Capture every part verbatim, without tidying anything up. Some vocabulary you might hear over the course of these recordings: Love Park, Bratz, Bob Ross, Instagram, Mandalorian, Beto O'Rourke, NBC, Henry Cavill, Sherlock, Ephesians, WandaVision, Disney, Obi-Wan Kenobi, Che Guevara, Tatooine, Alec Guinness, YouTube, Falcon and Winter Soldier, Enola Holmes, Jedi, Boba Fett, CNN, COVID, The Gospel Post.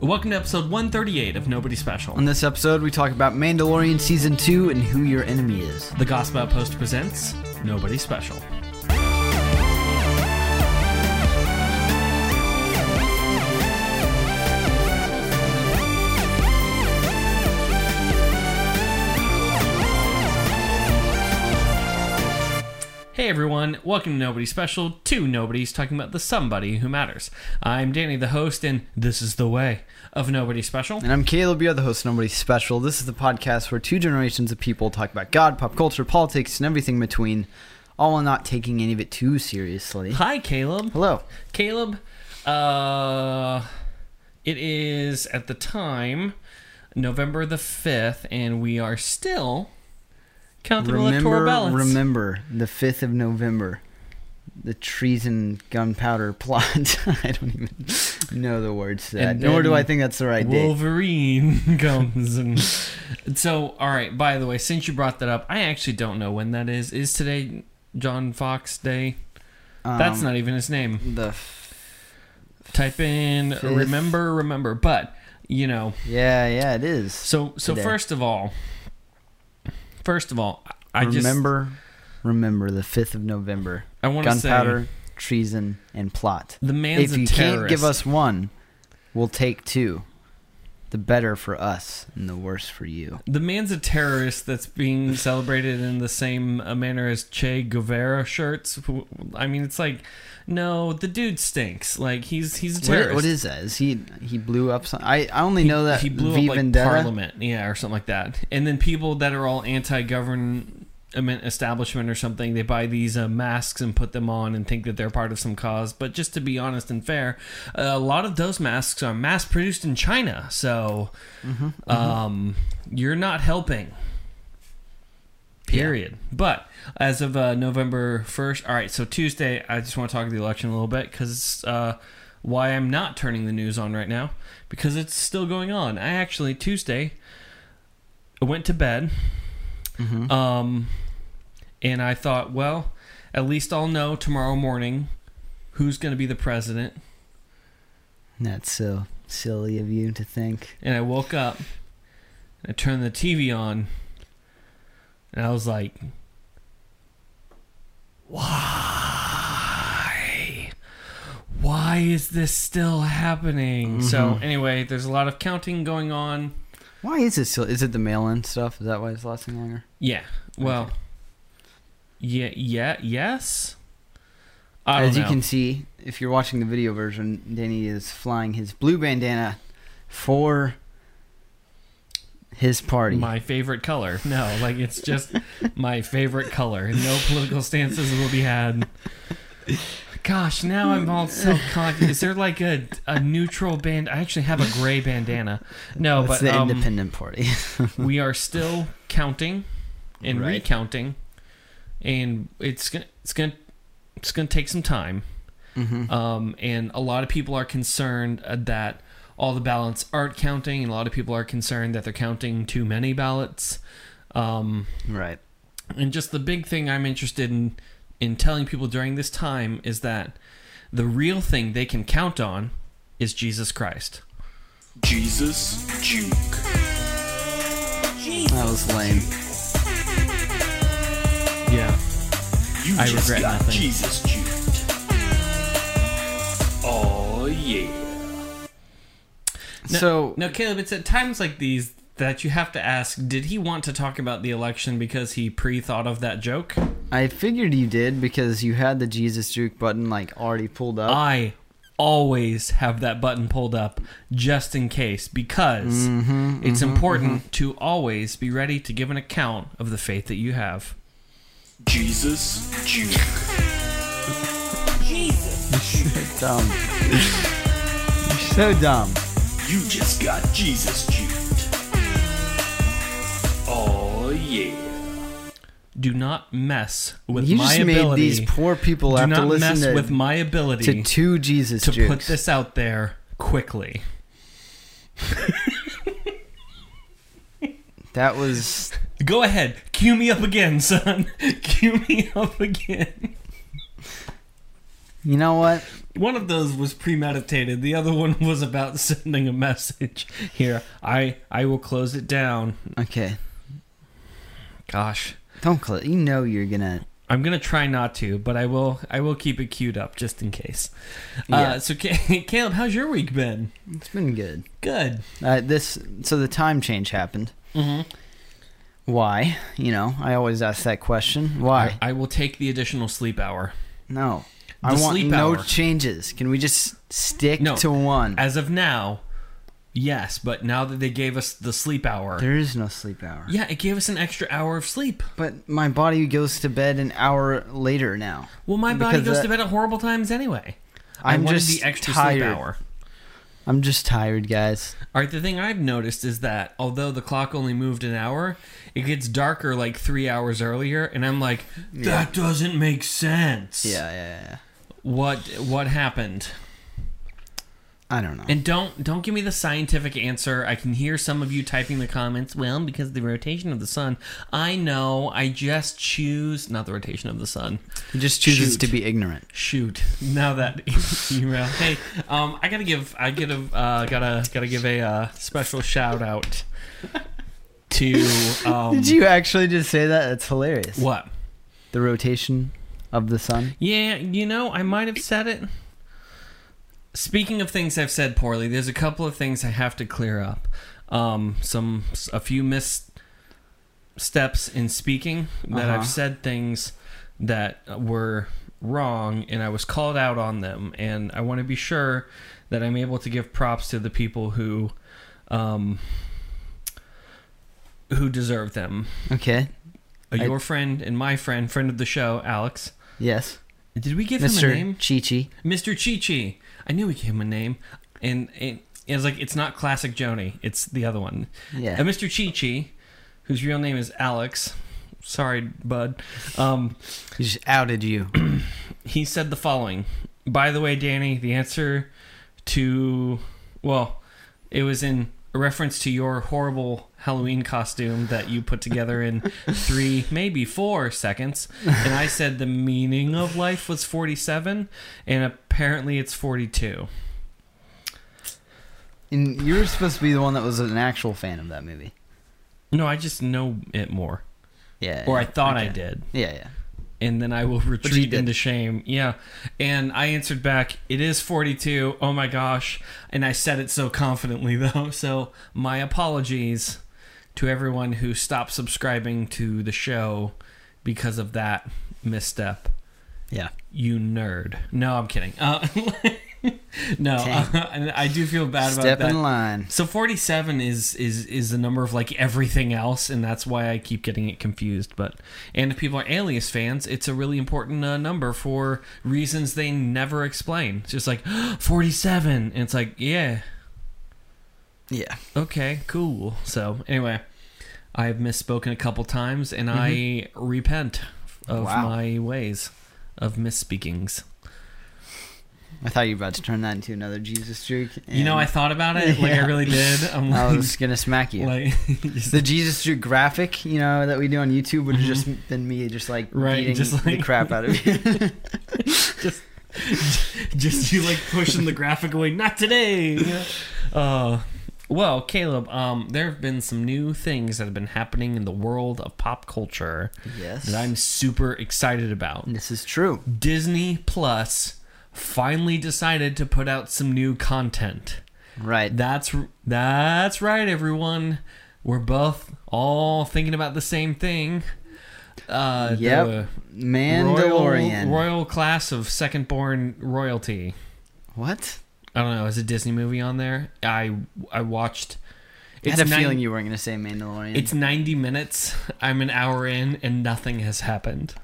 Welcome to episode one thirty-eight of Nobody Special. On this episode, we talk about Mandalorian Season two and who your enemy is. The Gospel Post presents Nobody Special. Hey everyone, welcome to Nobody Special, two Nobodies talking about the somebody who matters. I'm Danny, the host, and this is the way of Nobody Special. And I'm Caleb, you're the host of Nobody Special. This is the podcast where two generations of people talk about God, pop culture, politics, and everything in between, all while not taking any of it too seriously. Hi, Caleb. Hello. Caleb, uh, it is, at the time, November the fifth, and we are still... Count the remember, electoral balance. Remember, the fifth of November, the treason gunpowder plot. I don't even know the words to that, and nor do I think that's the right Wolverine date. Wolverine comes. And so, all right, by the way, since you brought that up, I actually don't know when that is. Is today John Fox Day? Um, that's not even his name. The f- Type in fifth. remember, remember, but, you know. Yeah, yeah, it is. So, so today. first of all. First of all, I remember, just... Remember, remember the fifth of November. I want to say... Gunpowder, treason, and plot. The man's a terrorist. If you can't give us one, we'll take two. The better for us and the worse for you. The man's a terrorist that's being celebrated in the same manner as Che Guevara shirts. I mean, it's like, no, the dude stinks. Like, he's he's a terrorist. What, what is that? Is he he blew up something? I, I only he, know that he blew v up like Vendetta? Parliament, yeah, or something like that. And then people that are all anti-government establishment or something, they buy these uh, masks and put them on and think that they're part of some cause. But just to be honest and fair, uh, a lot of those masks are mass produced in China. So mm-hmm, mm-hmm. Um, you're not helping. Period. Yeah. But as of uh, November first, all right, so Tuesday, I just want to talk about the election a little bit because it's uh, why I'm not turning the news on right now, because it's still going on. I actually, Tuesday, I went to bed, mm-hmm. um, and I thought, well, at least I'll know tomorrow morning who's going to be the president. That's so silly of you to think. And I woke up, and I turned the T V on, and I was like, why? Why is this still happening? Mm-hmm. So anyway, there's a lot of counting going on. Why is this still? Is it the mail-in stuff? Is that why it's lasting longer? Yeah. Well, okay. yeah, yeah, yes. I don't As know. You can see, if you're watching the video version, Danny is flying his blue bandana for... his party. My favorite color. No, like it's just my favorite color. No political stances will be had. Gosh, now I'm all self-conscious. Is there like a, a neutral band? I actually have a gray bandana. No, That's but... It's the um, independent party. We are still counting and right. recounting. And it's going it's gonna, it's gonna to take some time. Mm-hmm. Um, and a lot of people are concerned that... all the ballots aren't counting, and a lot of people are concerned that they're counting too many ballots. Um, right. And just the big thing I'm interested in in telling people during this time is that the real thing they can count on is Jesus Christ. Jesus Juke. That was lame. Yeah. You I just regret got nothing. Jesus Juke. Oh, yeah. No, so no, Caleb, it's at times like these that you have to ask, did he want to talk about the election because he pre-thought of that joke? I figured you did because you had the Jesus Juke button like already pulled up. I always have that button pulled up just in case, because mm-hmm, it's mm-hmm, important mm-hmm. to always be ready to give an account of the faith that you have. Jesus Juke. Jesus. You're dumb. You're so dumb. You just got Jesus Juked. Oh, yeah. Do not mess with you my ability. You just made these poor people Do have to listen to... Do not mess with my ability... To two Jesus Jukes. To put this out there quickly. That was... Go ahead. Cue me up again, son. Cue me up again. You know what? One of those was premeditated. The other one was about sending a message. Here, I I will close it down. Okay. Gosh. Don't close. You know you're gonna. I'm gonna try not to, but I will. I will keep it queued up just in case. Yeah. Uh, so, Caleb, how's your week been? It's been good. Good. Uh, this. So the time change happened. Mm-hmm. Why? You know, I always ask that question. Why? I, I will take the additional sleep hour. No. The I want no hour. Changes. Can we just stick no. to one? As of now, yes, but now that they gave us the sleep hour. There is no sleep hour. Yeah, it gave us an extra hour of sleep. But my body goes to bed an hour later now. Well, my body goes that, to bed at horrible times anyway. I'm I wanted just the extra tired. Sleep hour. I'm just tired, guys. All right, the thing I've noticed is that although the clock only moved an hour, it gets darker like three hours earlier, and I'm like, that yeah. doesn't make sense. Yeah, yeah, yeah. What what happened? I don't know. And don't don't give me the scientific answer. I can hear some of you typing the comments. Well, because of the rotation of the sun. I know. I just choose not the rotation of the sun. He just chooses Shoot. to be ignorant. Shoot. Now that email. Hey, um, I gotta give I get a uh, gotta gotta give a uh, special shout out to. Um, Did you actually just say that? That's hilarious. What? The rotation of the sun. Yeah, you know, I might have said it. Speaking of things I've said poorly, there's a couple of things I have to clear up. Um, some a few missteps in speaking that uh-huh. I've said things that were wrong, and I was called out on them. And I want to be sure that I'm able to give props to the people who, um, who deserve them. Okay. Your I... friend and my friend, friend of the show, Alex. Yes. Did we give Mister him a name? Mister Chi-Chi. Mister Chi-Chi. I knew we gave him a name. And, and it was like, it's not classic Joni. It's the other one. Yeah. Uh, Mister Chi-Chi, whose real name is Alex. Sorry, bud. Um, he just outed you. He said the following. By the way, Danny, the answer to... Well, it was in reference to your horrible Halloween costume that you put together in three, maybe four seconds. And I said the meaning of life was forty-seven, and apparently it's forty-two. And you were supposed to be the one that was an actual fan of that movie. No, I just know it more. Yeah. Or yeah, I thought okay. I did. Yeah, yeah. And then I will retreat into shame. Yeah. And I answered back, it is forty-two. Oh my gosh. And I said it so confidently, though. So my apologies to everyone who stopped subscribing to the show because of that misstep. Yeah. You nerd. No, I'm kidding. Uh, no, uh, I do feel bad about that. Step in line. So forty-seven is, is is the number of like everything else, and that's why I keep getting it confused. But and if people are Alias fans, it's a really important uh, number for reasons they never explain. It's just like forty-seven, and it's like yeah, yeah, okay, cool. So anyway, I've misspoken a couple times, and mm-hmm. I repent of wow. my ways of misspeakings. I thought you were about to turn that into another Jesus joke. You know, I thought about it. Like, yeah. I really did. I'm like, I was going to smack you. Like, the Jesus joke graphic, you know, that we do on YouTube would have mm-hmm. just been me just, like, right, beating just, like, the crap out of you. just, just you, like, pushing the graphic away. Not today! Yeah. Uh, well, Caleb, um, there have been some new things that have been happening in the world of pop culture. Yes. That I'm super excited about. This is true. Disney Plus... finally decided to put out some new content. Right. That's that's right, everyone. We're both all thinking about the same thing. Uh, yep. The Mandalorian. Royal, royal class of second-born royalty. What? I don't know. Is a Disney movie on there? I I watched... I had a feeling nine, you weren't going to say Mandalorian. It's ninety minutes. I'm an hour in, and nothing has happened.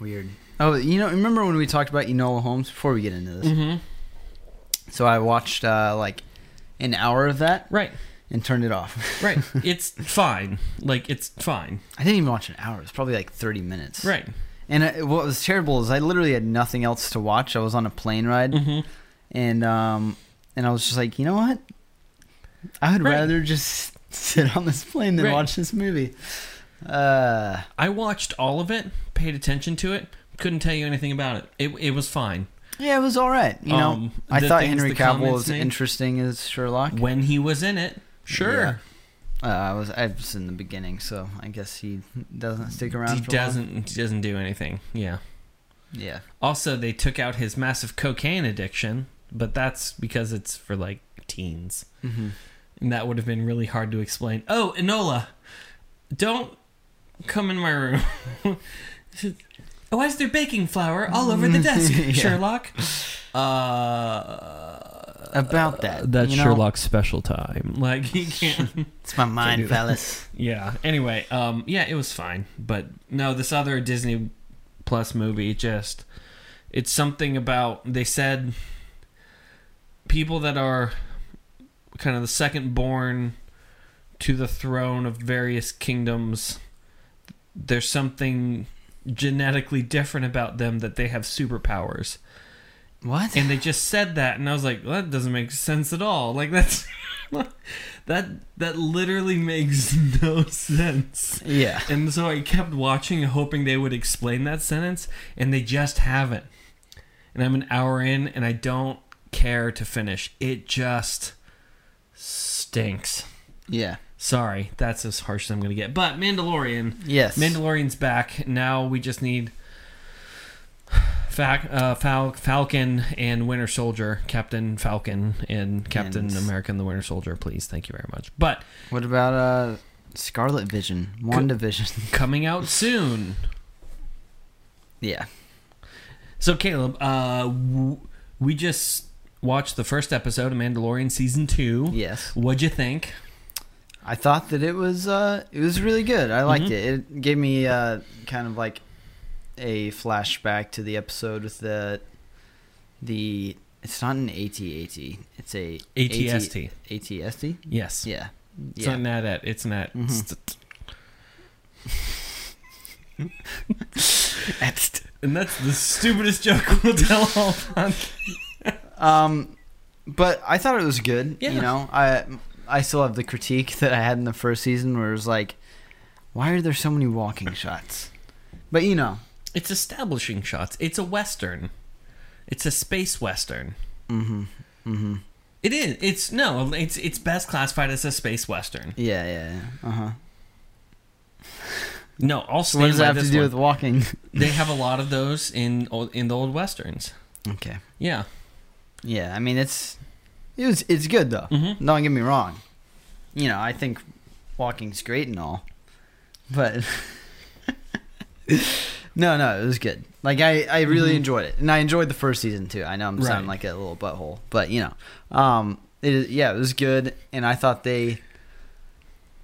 Weird. Oh, you know, remember when we talked about Enola Holmes before we get into this? Mm-hmm. So I watched uh, like an hour of that, right, and turned it off. Right, it's fine. Like it's fine. I didn't even watch an hour. It was probably like thirty minutes. Right. And I, what was terrible is I literally had nothing else to watch. I was on a plane ride, mm-hmm. and um, and I was just like, you know what? I would right. rather just sit on this plane than right. watch this movie. Uh, I watched all of it, paid attention to it. Couldn't tell you anything about it. It it was fine. Yeah, it was all right. You um, know, I thought Henry Cavill was made. interesting as Sherlock when he was in it. Sure. Yeah. Uh, I was I was in the beginning, so I guess he doesn't stick around. He for doesn't. A while. He doesn't do anything. Yeah. Yeah. Also, they took out his massive cocaine addiction, but that's because it's for like teens, mm-hmm. and that would have been really hard to explain. Oh, Enola, don't come in my room. Why is there baking flour all over the desk, yeah. Sherlock? Uh, About that. Uh, that's Sherlock's know? special time. Like, he can't. It's my mind, fellas. Yeah. Anyway, um, yeah, it was fine. But no, this other Disney Plus movie, just. It's something about. They said people that are kind of the second born to the throne of various kingdoms, there's something genetically different about them that they have superpowers. What? And they just said that, and I was like, well, that doesn't make sense at all. Like, that's that that literally makes no sense. Yeah. And so I kept watching, hoping they would explain that sentence, and they just haven't. And I'm an hour in, and I don't care to finish. It just stinks. Yeah. Sorry, that's as harsh as I'm going to get. But Mandalorian. Yes. Mandalorian's back. Now we just need Fal- uh, Fal- Falcon and Winter Soldier, Captain Falcon and Captain and America and the Winter Soldier, please. Thank you very much. But what about uh, Scarlet Vision, WandaVision? Coming out soon. Yeah. So, Caleb, uh, w- we just watched the first episode of Mandalorian Season two. Yes. What'd you think? I thought that it was uh, it was really good. I liked mm-hmm. it. It gave me uh, kind of like a flashback to the episode with the the. It's not an AT-AT. It's a AT S T. AT S T. Yes. Yeah. It's yeah. not that. It's not. Mm-hmm. St- and that's the stupidest joke we'll tell all time. um, but I thought it was good. Yeah. You know, I. I still have the critique that I had in the first season where it was like, why are there so many walking shots? But, you know. It's establishing shots. It's a Western. It's a space Western. Mm-hmm. Mm-hmm. It is. It's, no, it's it's best classified as a space Western. Yeah, yeah, yeah. Uh-huh. No, I'll stand by this one. What does that have to do with walking? They have a lot of those in in the old Westerns. Okay. Yeah. Yeah, I mean, it's... It was, it's good, though. Mm-hmm. Don't get me wrong. You know, I think walking's great and all. But... no, no, it was good. Like, I, I really mm-hmm. enjoyed it. And I enjoyed the first season, too. I know I'm right. sounding like a little butthole. But, you know. Um, it, yeah, it was good. And I thought they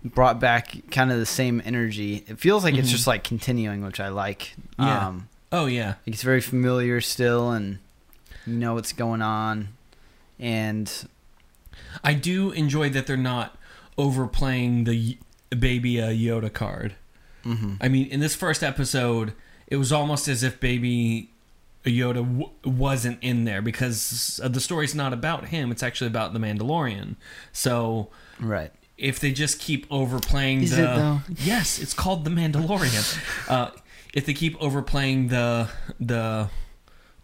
brought back kind of the same energy. It feels like mm-hmm. it's just, like, continuing, which I like. Yeah. Um, oh, yeah. It's very familiar still. And you know what's going on. And I do enjoy that they're not overplaying the Baby uh, Yoda card. Mm-hmm. I mean, in this first episode, it was almost as if Baby Yoda w- wasn't in there because the story's not about him. It's actually about the Mandalorian. So right. if they just keep overplaying Is the... It though? Yes, it's called The Mandalorian. uh, if they keep overplaying the the...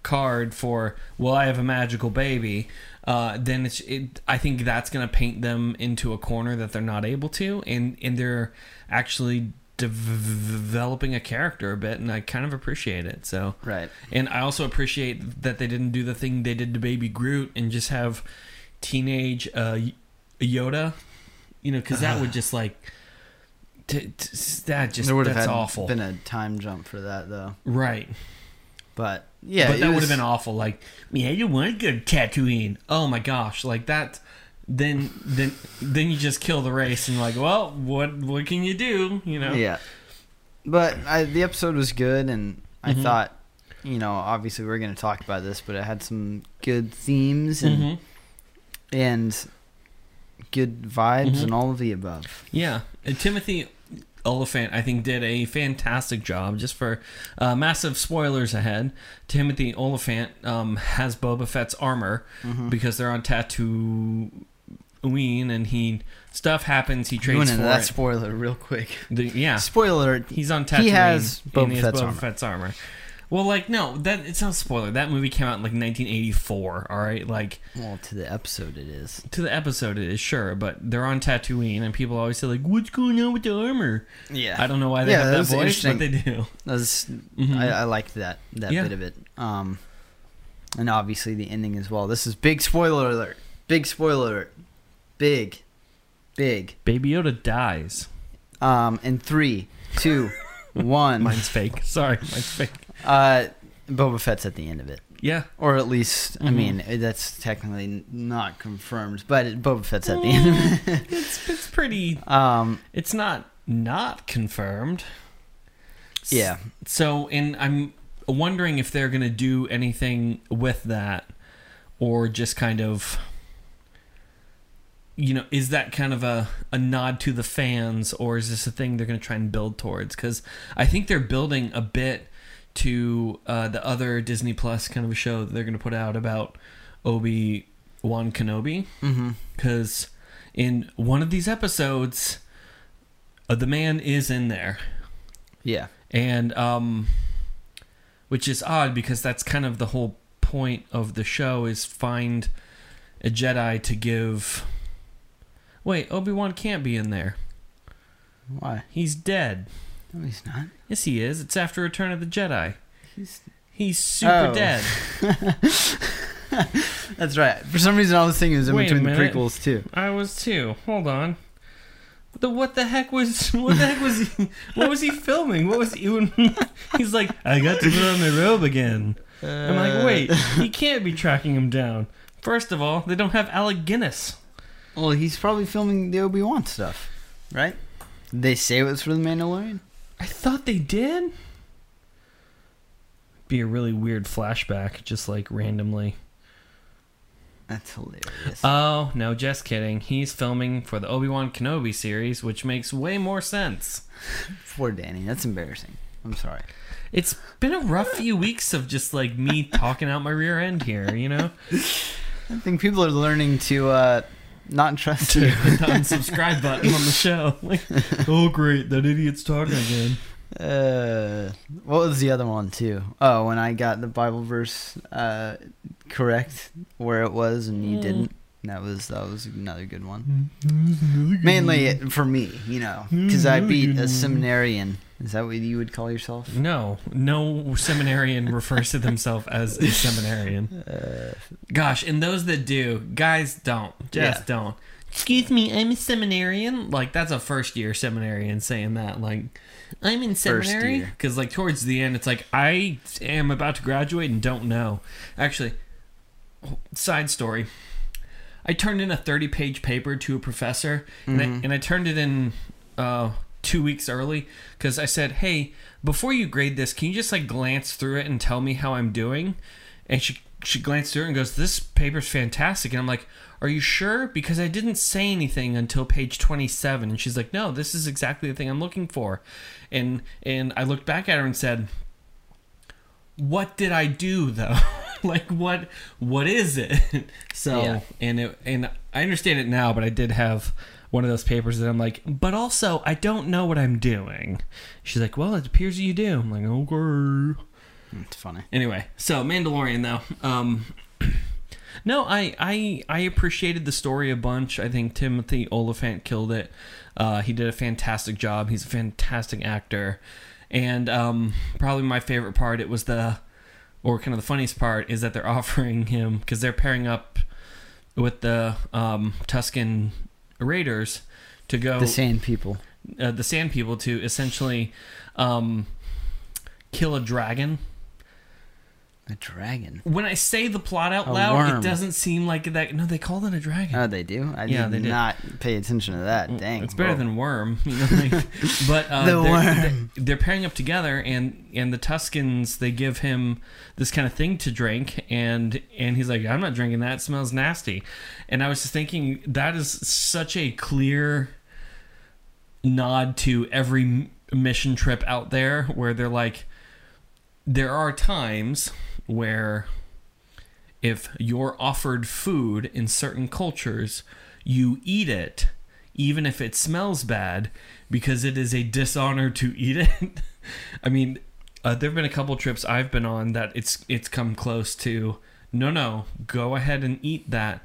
card for, well, I have a magical baby, uh, then it's, it, I think that's going to paint them into a corner that they're not able to, and, and they're actually de- developing a character a bit, and I kind of appreciate it. So right. And I also appreciate that they didn't do the thing they did to Baby Groot and just have teenage uh, Yoda, you know, because that would just like... T- t- that just, there would have that's had awful. Been a time jump for that, though. Right. But... Yeah, but that was... would have been awful. Like, yeah, you want to go to Tatooine. Oh my gosh, like that. Then, then, then you just kill the race and like, well, what, what can you do? You know. Yeah. But I, the episode was good, and I mm-hmm. thought, you know, obviously we we're going to talk about this, but it had some good themes and mm-hmm. and good vibes mm-hmm. and all of the above. Yeah, and Timothy Oliphant, I think, did a fantastic job. Just for uh, massive spoilers ahead, Timothy Oliphant um, has Boba Fett's armor mm-hmm. because they're on Tatooine, and he stuff happens. He trades for into that it. Spoiler real quick. The, yeah, spoiler. He's on Tatooine. He has Boba, Fett's, he has Boba armor. Fett's armor. Well, like, no, that it's not a spoiler. That movie came out in, like, nineteen eighty-four, all right? Like, well, to the episode it is. To the episode it is, sure, but they're on Tatooine, and people always say, like, what's going on with the armor? Yeah. I don't know why they yeah, have that, that voice, but they do. That was, mm-hmm. I, I liked that, that yeah. bit of it. Um, and obviously the ending as well. This is big spoiler alert. Big spoiler alert. Big. Big. Baby Yoda dies. Um, in three, two, one. Mine's fake. Sorry, mine's fake. Uh, Boba Fett's at the end of it. Yeah. Or at least, mm-hmm. I mean, that's technically not confirmed, but Boba Fett's at mm, the end of it. it's, it's pretty... Um, it's not not confirmed. Yeah. So, and I'm wondering if they're going to do anything with that, or just kind of... You know, is that kind of a, a nod to the fans, or is this a thing they're going to try and build towards? Because I think they're building a bit to uh, the other Disney Plus kind of a show that they're going to put out about Obi-Wan Kenobi. Because mm-hmm. in one of these episodes, uh, the man is in there. Yeah. And, um, which is odd because that's kind of the whole point of the show, is find a Jedi to give... Wait, Obi-Wan can't be in there. Why? He's dead. No, he's not. Yes, he is. It's after Return of the Jedi. He's he's super oh. dead. That's right. For some reason, all this thing is in Wait between the prequels too. I was too. Hold on. The what the heck was what the heck was he, what was he filming? What was Ewan? He, he's like, I got to put on my robe again. Uh, I'm like, wait, he can't be tracking him down. First of all, they don't have Alec Guinness. Well, he's probably filming the Obi-Wan stuff, right? Did they say it was for the Mandalorian? I thought they did. Be a really weird flashback, just like randomly. That's hilarious. Oh, no, just kidding. He's filming for the Obi-Wan Kenobi series, which makes way more sense. Poor Danny. That's embarrassing. I'm sorry. It's been a rough few weeks of just like me talking out my rear end here, you know? I think people are learning to... Uh, Not trust you. Hit the unsubscribe button on the show. Like, oh, great. That idiot's talking again. Uh, what was the other one, too? Oh, when I got the Bible verse uh, correct where it was and you mm. didn't. That was that was another good one. Another good Mainly one. For me, you know, because I beat a seminarian. Is that what you would call yourself? No. No seminarian refers to themselves as a seminarian. Uh, Gosh, and those that do, guys don't. Just yeah. don't. Excuse me, I'm a seminarian? Like, that's a first-year seminarian saying that. Like, I'm in seminary? Because, like, towards the end, it's like, I am about to graduate and don't know. Actually, side story. I turned in a thirty-page paper to a professor, and, mm-hmm. I, and I turned it in... Uh, two weeks early because I said, hey, before you grade this, can you just like glance through it and tell me how I'm doing? And she she glanced through it and goes, this paper's fantastic. And I'm like, are you sure? Because I didn't say anything until page twenty-seven. And she's like, no, this is exactly the thing I'm looking for. And and I looked back at her and said, what did I do though? Like, what what is it? So yeah. and it, and I understand it now, but I did have one of those papers that I'm like, but also, I don't know what I'm doing. She's like, well, it appears you do. I'm like, okay. It's funny. Anyway, so Mandalorian, though. Um, no, I, I I appreciated the story a bunch. I think Timothy Oliphant killed it. Uh, he did a fantastic job. He's a fantastic actor. And um, probably my favorite part, it was the, or kind of the funniest part, is that they're offering him, because they're pairing up with the um, Tusken Raiders to go the sand people uh, the sand people to essentially um kill a dragon a dragon when I say the plot out a loud worm. It doesn't seem like that. No, they call it a dragon. Oh, they do. I yeah, did they not do. Pay attention to that. Dang, it's better whoa. Than worm, you know, like, but uh, the they're, worm. They're pairing up together, and and the Tuskens, they give him this kind of thing to drink, and and he's like, I'm not drinking that, it smells nasty. And I was just thinking, that is such a clear nod to every mission trip out there where they're like, there are times where if you're offered food in certain cultures, you eat it, even if it smells bad, because it is a dishonor to eat it. I mean, Uh, there have been a couple trips I've been on that it's it's come close to, no, no, go ahead and eat that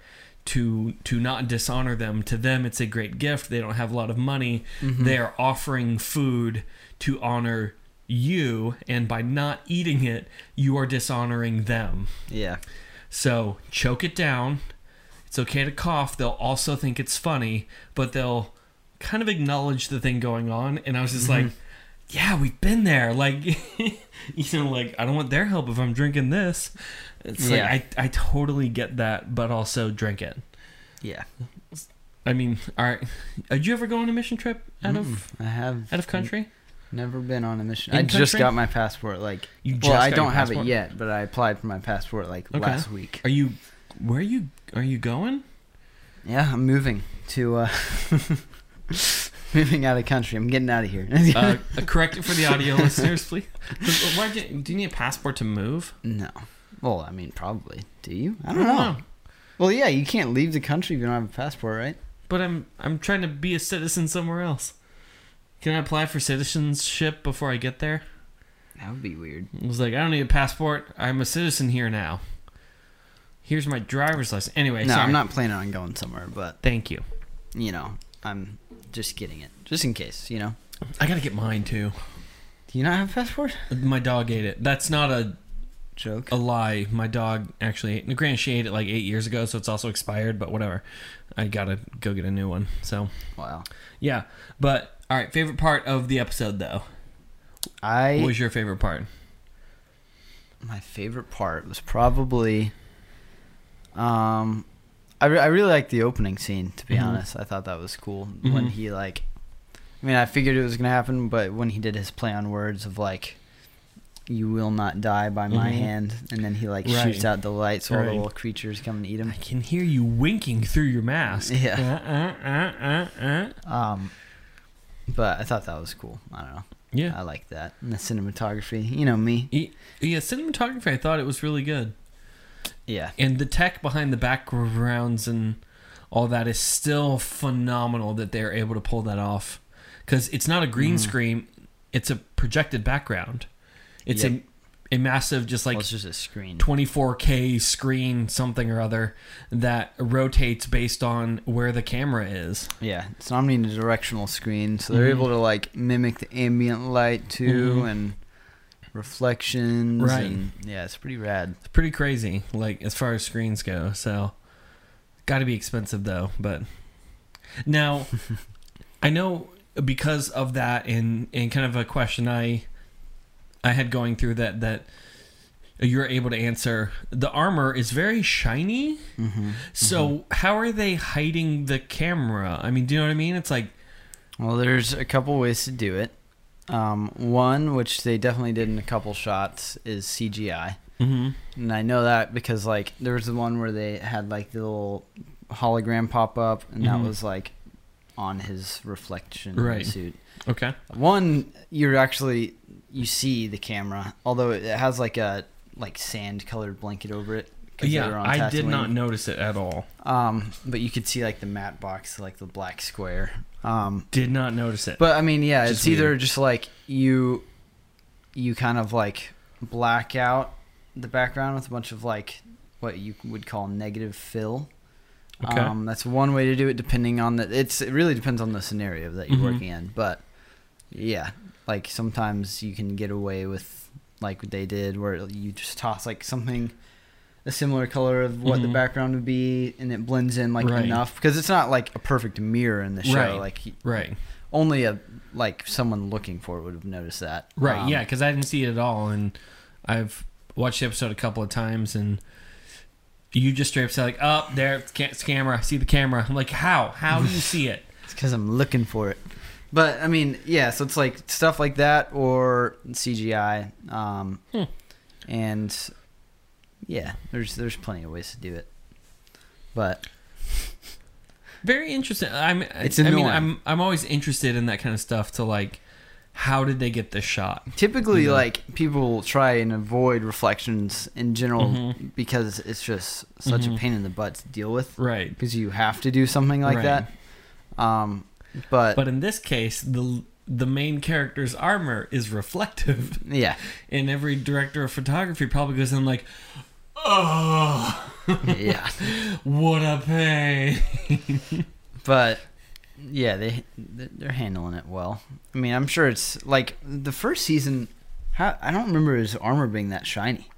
to to not dishonor them. To them, it's a great gift. They don't have a lot of money. Mm-hmm. They are offering food to honor you, and by not eating it, you are dishonoring them. Yeah. So choke it down. It's okay to cough. They'll also think it's funny, but they'll kind of acknowledge the thing going on. And I was just mm-hmm. like... yeah, we've been there. Like, you know, like, I don't want their help if I'm drinking this. It's yeah. like, I, I totally get that, but also drink it. Yeah. I mean, all right. Did you ever go on a mission trip out of mm, I have out of country? N- never been on a mission. In I country? Just got my passport. Like, you just well, got I don't your have it yet, but I applied for my passport like okay. last week. Are you? Where are you? Are you going? Yeah, I'm moving to. Uh, Moving out of the country. I'm getting out of here. uh, correct it for the audio listeners, please. Why do, you, do you need a passport to move? No. Well, I mean, probably. Do you? I don't, I don't know. know. Well, yeah, you can't leave the country if you don't have a passport, right? But I'm I'm trying to be a citizen somewhere else. Can I apply for citizenship before I get there? That would be weird. I was like, I don't need a passport. I'm a citizen here now. Here's my driver's license. Anyway, no, sorry. I'm not planning on going somewhere, but... Thank you. You know, I'm... just getting it. Just in case, you know. I gotta get mine, too. Do you not have a passport? My dog ate it. That's not a... joke? A lie. My dog actually ate... Granted, she ate it like eight years ago, so it's also expired, but whatever. I gotta go get a new one, so... Wow. Yeah, but... All right, favorite part of the episode, though? I... What was your favorite part? My favorite part was probably... Um... I, re- I really liked the opening scene, to be mm-hmm. honest. I thought that was cool. Mm-hmm. When he, like... I mean, I figured it was going to happen, but when he did his play on words of, like, you will not die by my mm-hmm. hand, and then he, like, right. shoots out the lights, so right. all the little creatures come and eat him. I can hear you winking through your mask. Yeah. Uh, uh, uh, uh, uh. Um, but I thought that was cool. I don't know. Yeah. I liked that. And the cinematography. You know me. Yeah, cinematography, I thought it was really good. Yeah. And the tech behind the backgrounds and all that is still phenomenal that they're able to pull that off. Because it's not a green mm. screen. It's a projected background. It's yep. a, a massive just like well, it's just a screen. twenty-four K screen something or other that rotates based on where the camera is. Yeah. It's an omnidirectional screen. So they're mm-hmm. able to like mimic the ambient light too mm-hmm. and... reflections right and, yeah it's pretty rad. It's pretty crazy like as far as screens go, so gotta be expensive though. But now I know because of that and and kind of a question I I had going through that that you're able to answer, the armor is very shiny mm-hmm. so mm-hmm. how are they hiding the camera? I mean, do you know what I mean? It's like, well, there's a couple ways to do it. Um, one, which they definitely did in a couple shots, is C G I. Mm-hmm. And I know that because, like, there was the one where they had, like, the little hologram pop up, and mm-hmm. that was, like, on his reflection right. suit. Okay. One, you're actually, you see the camera, although it has, like, a, like, sand-colored blanket over it. Yeah, I Tatooine. Did not notice it at all. Um, but you could see, like, the matte box, like, the black square. Um, did not notice it. But, I mean, yeah, just it's weird. Either just, like, you you kind of, like, black out the background with a bunch of, like, what you would call negative fill. Okay. Um, that's one way to do it, depending on the... It's, it really depends on the scenario that you're mm-hmm. working in. But, yeah, like, sometimes you can get away with, like, what they did, where you just toss, like, something... a similar color of what mm-hmm. the background would be, and it blends in like right. enough, because it's not like a perfect mirror in the show. Right. Like right. only a like someone looking for it would have noticed that. Right. Um, yeah, because I didn't see it at all, and I've watched the episode a couple of times, and you just straight up say like, "Oh, there, it's the camera. I see the camera." I'm like, "How? How do you see it?" It's because I'm looking for it. But I mean, yeah. So it's like stuff like that or C G I, um, hmm. and. Yeah, there's there's plenty of ways to do it, but very interesting. I'm it's annoying. I mean, I'm I'm always interested in that kind of stuff. To like, how did they get this shot? Typically, you know? Like people try and avoid reflections in general mm-hmm. because it's just such mm-hmm. a pain in the butt to deal with, right? Because you have to do something like right. that. Um, but but in this case, the the main character's armor is reflective. Yeah. And every director of photography probably goes in like, oh, yeah, what a pain. But yeah, they they're handling it well. I mean, I'm sure it's like the first season. How, I don't remember his armor being that shiny.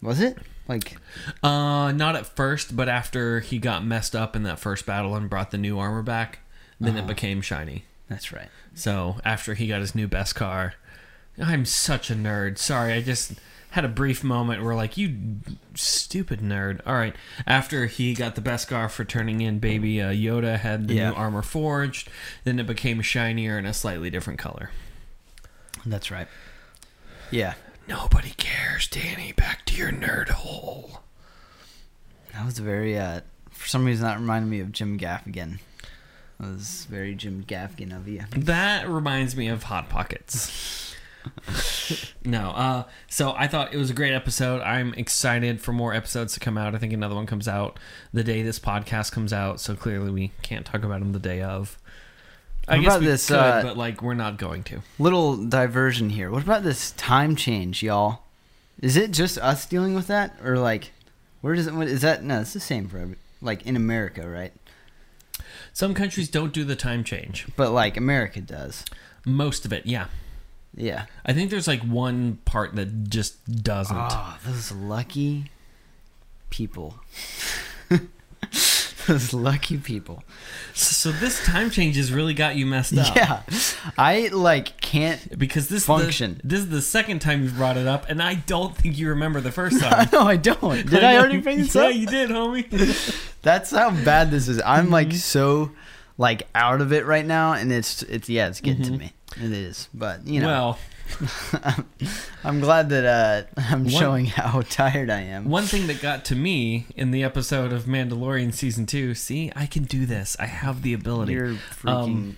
Was it? Like, uh, not at first, but after he got messed up in that first battle and brought the new armor back, then uh-huh. it became shiny. That's right. So after he got his new best car, I'm such a nerd. Sorry, I just had a brief moment where like, you stupid nerd. All right. After he got the best car for turning in Baby uh, Yoda, had the yeah. new armor forged, then it became shinier and a slightly different color. That's right. Yeah. Nobody cares, Danny. Back to your nerd hole. That was very, uh, for some reason, that reminded me of Jim Gaffigan. That was very Jim Gaffigan of you. That reminds me of Hot Pockets. No. Uh, so I thought it was a great episode. I'm excited for more episodes to come out. I think another one comes out the day this podcast comes out, so clearly we can't talk about them the day of. I what guess about we this, could, uh, but like we're not going to. Little diversion here. What about this time change, y'all? Is it just us dealing with that, or like, where does it? What, is that? No, it's the same for every, like in America, right? Some countries don't do the time change, but like America does. Most of it, yeah, yeah. I think there's like one part that just doesn't. Oh, those lucky people. Those lucky people. So this time change has really got you messed up. Yeah, I like can't because this function. The, this is the second time you've brought it up, and I don't think you remember the first time. No, I don't. Did I, I already bring this yeah, up? Yeah, you did, homie. That's how bad this is. I'm mm-hmm. like so like out of it right now, and it's it's yeah, it's getting mm-hmm. to me. It is, but you know. Well. I'm glad that uh, I'm one, showing how tired I am. One thing that got to me in the episode of Mandalorian season two, see, I can do this. I have the ability. You're freaking um,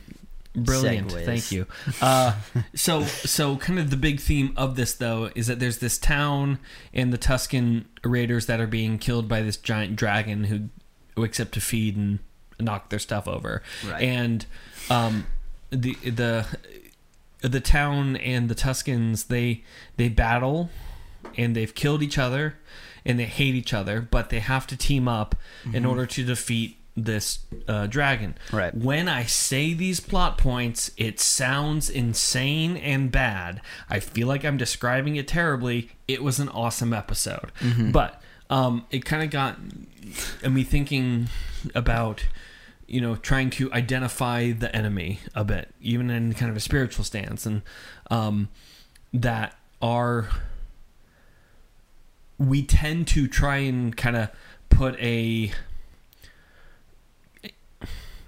brilliant. Segues. Thank you. Uh, so, so kind of the big theme of this though is that there's this town and the Tusken Raiders that are being killed by this giant dragon who wakes up to feed and knock their stuff over. Right. And um, the the. The town and the Tuskens, they they battle, and they've killed each other, and they hate each other, but they have to team up mm-hmm. in order to defeat this uh, dragon. Right. When I say these plot points, it sounds insane and bad. I feel like I'm describing it terribly. It was an awesome episode. Mm-hmm. But um, it kind of got me thinking about... you know, trying to identify the enemy a bit, even in kind of a spiritual stance, and um, that are we tend to try and kind of put a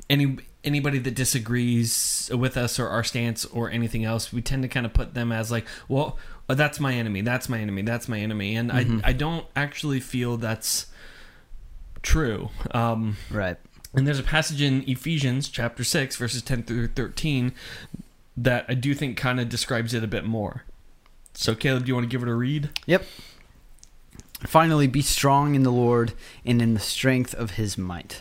any anybody that disagrees with us or our stance or anything else, we tend to kind of put them as like, well, that's my enemy, that's my enemy, that's my enemy, and mm-hmm. I I don't actually feel that's true. Um, right. And there's a passage in Ephesians chapter six, verses ten through thirteen, that I do think kind of describes it a bit more. So, Caleb, do you want to give it a read? Yep. Finally, be strong in the Lord and in the strength of his might.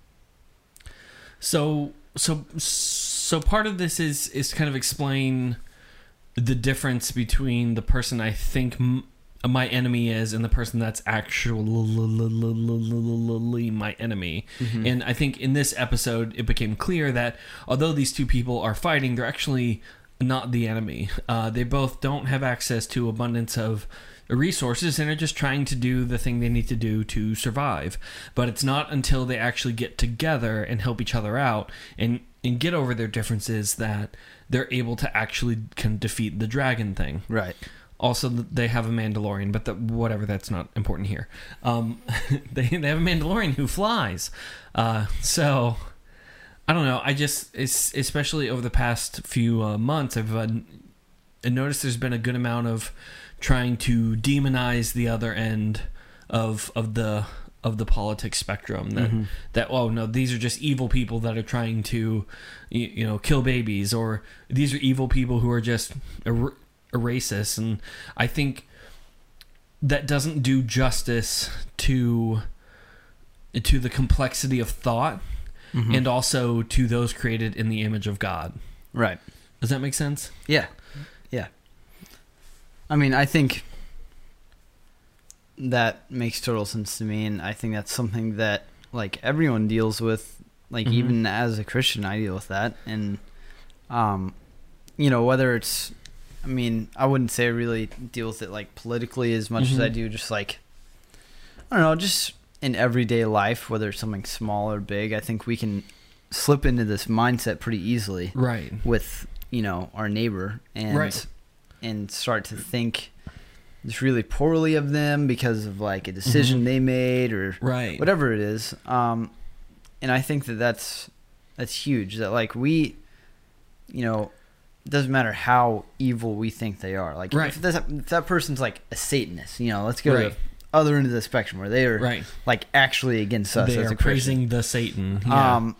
So so so part of this is is kind of explain the difference between the person I think m- my enemy is and the person that's actually my enemy. Mm-hmm. And I think in this episode, it became clear that although these two people are fighting, they're actually not the enemy. Uh, they both don't have access to abundance of resources and are just trying to do the thing they need to do to survive. But it's not until they actually get together and help each other out and, and get over their differences that they're able to actually can defeat the dragon thing. Right. Also, they have a Mandalorian, but the, whatever, that's not important here. Um, they they have a Mandalorian who flies. Uh, so, I don't know. I just, it's, especially over the past few uh, months, I've uh, and notice there's been a good amount of trying to demonize the other end of of the of the politics spectrum. That mm-hmm. that oh no, these are just evil people that are trying to you, you know kill babies, or these are evil people who are just a, a racist. And I think that doesn't do justice to to the complexity of thought. Mm-hmm. And also to those created in the image of God. Right. Does that make sense? Yeah. Yeah. I mean, I think that makes total sense to me, and I think that's something that, like, everyone deals with. Like, mm-hmm. even as a Christian, I deal with that. And, um, you know, whether it's... I mean, I wouldn't say I really deal with it, like, politically as much mm-hmm. as I do just, like... I don't know, just... in everyday life, whether it's something small or big, I think we can slip into this mindset pretty easily, right? With, you know, our neighbor, and right. and start to think just really poorly of them because of, like, a decision mm-hmm. they made, or right. whatever it is. Um, and I think that that's that's huge. That, like, we, you know, it doesn't matter how evil we think they are. Like, right. if, this, if that person's like a Satanist, you know, let's go right. to other end of the spectrum where they are right. like actually against us. They as are a praising the Satan. Yeah. Um,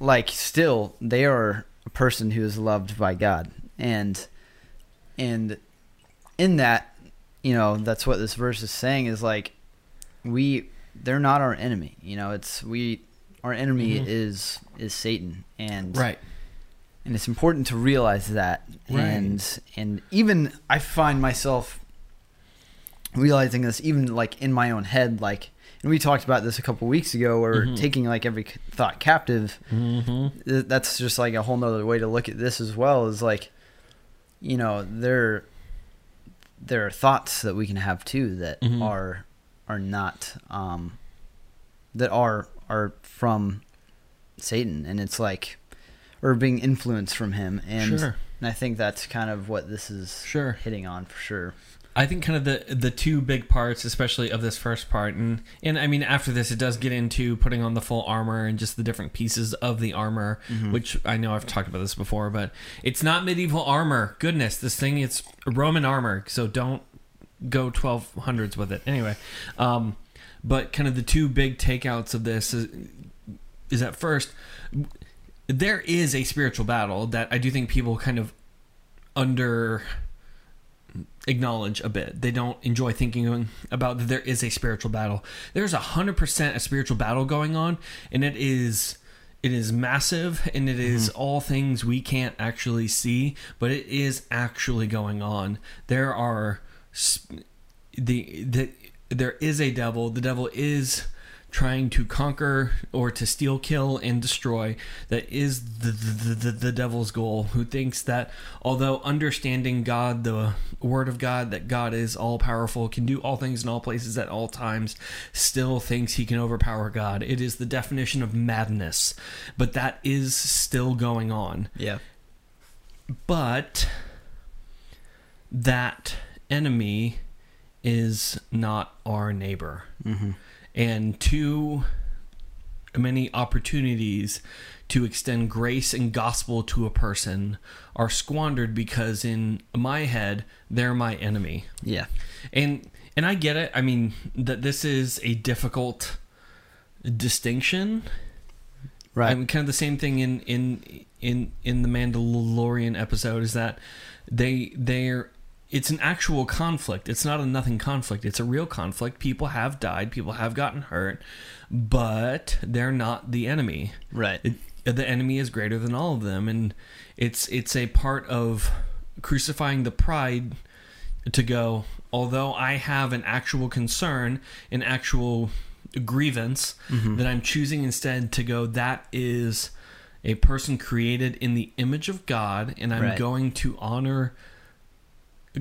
like still they are a person who is loved by God, and and in that, you know, that's what this verse is saying is like we they're not our enemy. You know, it's we our enemy mm-hmm. is is Satan, and right. and it's important to realize that right. and and even I find myself realizing this even like in my own head, like, and we talked about this a couple weeks ago where mm-hmm. taking like every thought captive, mm-hmm. th- that's just like a whole nother way to look at this as well, is like, you know, there there are thoughts that we can have too that mm-hmm. are are not um that are are from Satan, and it's like, or being influenced from him, and sure. and I think that's kind of what this is sure. hitting on for sure. I think kind of the the two big parts, especially of this first part, and, and I mean, after this, it does get into putting on the full armor and just the different pieces of the armor, mm-hmm. which I know I've talked about this before, but it's not medieval armor. Goodness, this thing, it's Roman armor, so don't go twelve hundreds with it. Anyway, um, but kind of the two big takeouts of this is, is that first, there is a spiritual battle that I do think people kind of under... acknowledge a bit. They don't enjoy thinking about that there is a spiritual battle. There's a hundred percent a spiritual battle going on, and it is it is massive, and it is mm-hmm. all things we can't actually see, but it is actually going on. There are the, the there is a devil. The devil is trying to conquer or to steal, kill, and destroy. That is the, the the the devil's goal, who thinks that although understanding God, the word of God, that God is all-powerful, can do all things in all places at all times, still thinks he can overpower God. It is the definition of madness, but that is still going on. Yeah. But that enemy is not our neighbor. Mm-hmm. And too many opportunities to extend grace and gospel to a person are squandered because in my head, they're my enemy. Yeah. And and I get it. I mean, that this is a difficult distinction. Right. I mean, kind of the same thing in in in, in the Mandalorian episode is that they they're it's an actual conflict. It's not a nothing conflict. It's a real conflict. People have died. People have gotten hurt, but they're not the enemy. Right. It, the enemy is greater than all of them, and it's it's a part of crucifying the pride to go, although I have an actual concern, an actual grievance, mm-hmm. that I'm choosing instead to go, that is a person created in the image of God, and I'm right. going to honor